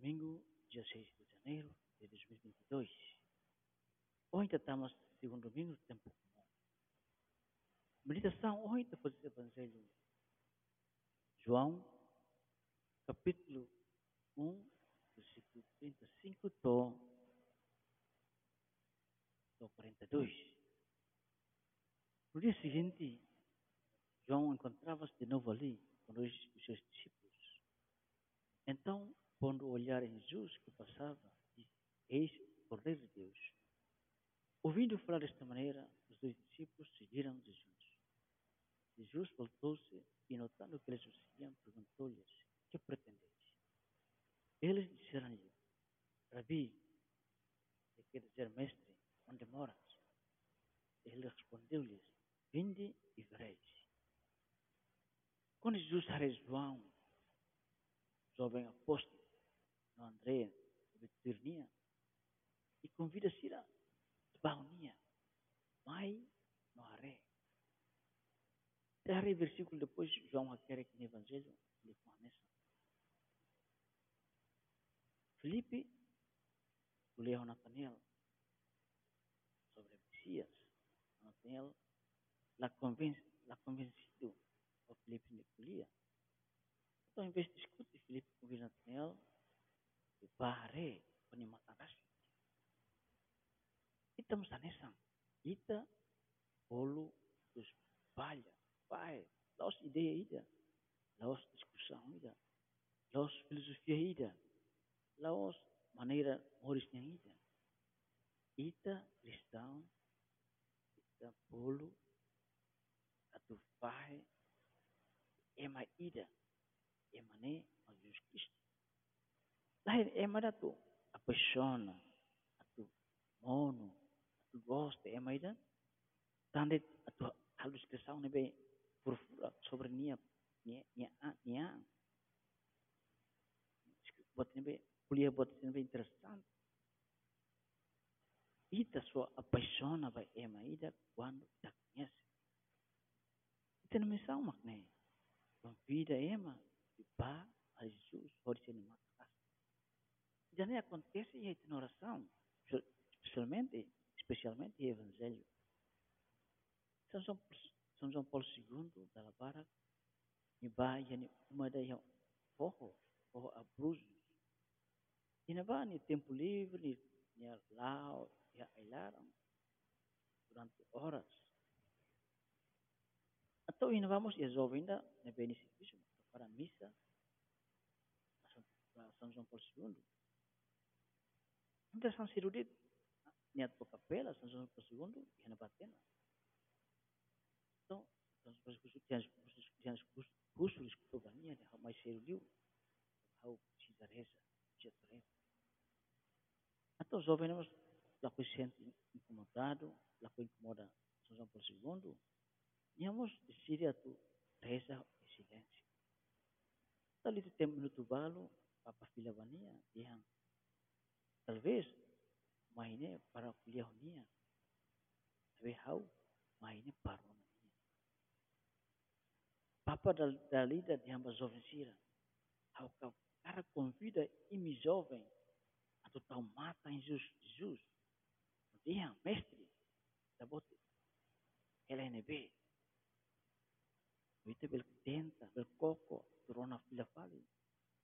domingo, dia 6 de janeiro de 2022. Hoje estamos no segundo domingo do tempo comum. Meditação hoje depois do Evangelho João, capítulo 1, versículo 35 até 42. No dia seguinte, João encontrava-se de novo ali com dois dos seus discípulos. Então, pondo o olhar em Jesus que passava, disse: "Eis o Cordeiro de Deus." Ouvindo falar desta maneira, os dois discípulos seguiram Jesus. Jesus voltou-se e, notando que eles o seguiam, perguntou-lhes: "Que pretendeis?" Eles disseram-lhe: "Rabi", que quer dizer mestre, "onde moras?" Ele respondeu-lhes: "Vinde e vereis." Quando Jesus era João, jovem apóstolo, no André, de Tirnia, e convida Sira de Baonia, Mai, no Aré. Terre versículo depois, João requer que no Evangelho lhe forneça. Felipe, o Leão Nataniel, sobre Messias, Nataniel, la convencido ao Felipe Nicolia. Então, em vez de discutir, Felipe convida Nataniel e Baré, o Nimatarás. E estamos a nessa. Ita, bolo, dos palha, pai, laos ideia ida, laos discussão ida, laos filosofia ida, laos maneira morisnya ida. Ita, cristão, ita, bolo, atu pai, ema ida. Emane a Jesus Cristo. Daí ema da tu apaixona, a tu mono, a tu gosta, ema ida. Tande a tu alucinação nebe furfura sobre nia. Bot nebe kuliah bot nebe interessante. Ita sua apaixona vai ema ida quando da conhece. Ita não me sabe macne. Convida ema para Jesus, pode ser numa casa. Já nem acontece em oração, especialmente em Evangelho. São João Paulo II, da Labara, e vai em uma ideia forro abusos. E não vai nem tempo livre, nem lá, nem ailaram, durante horas. Então, ainda vamos resolver ainda, nem bem nesse mesmo. Para a missa, para São João Paulo II. Então, São Cirurgi, na tua capela, São João Paulo II, e na Batena. Então, São João Paulo II, tinha os cursos que eu ganhei, mas Cirurgi, o Cisareza, o Cisareza. Então, os jovens, lá foi sendo incomodado, lá foi incomoda São João Paulo II, e vamos decidir a tua reza e silêncio. Tali tu tempo no tubalo, papa filabania, yang talvez mainnya para kuliahnya, tapi how mainnya paronanya. Papa dalida yang berjovem sira, how kau cara convida imi jovem atau tau mata Jesus, yang mestre, sabot, LNB, itu belkenta, belkoko. Torna a filha fale,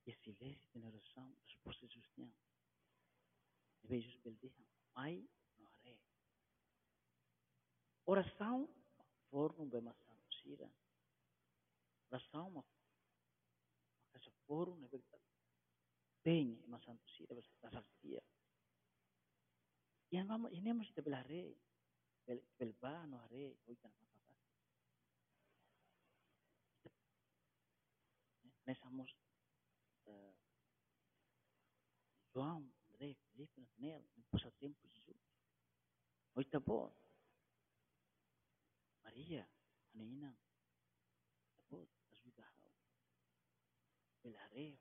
e silêncio de oração, os processos não. E vejo pelo dia, mai no aré. Oração, forno bem maçã, sira. Oração, uma casa forno, é verdade. Bem, maçã, sira, você está sabia. E vamos, e nemos de pela aré, pelo bar no aré, oito anos. Nós somos João, André, Felipe, Nataniel, no passatempo de Jesus. Oita boa. Maria, Anina, a boa, as vigarral. Pelareu,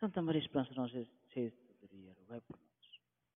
Santa Maria Esperança, não sei se poderia, vai por nós.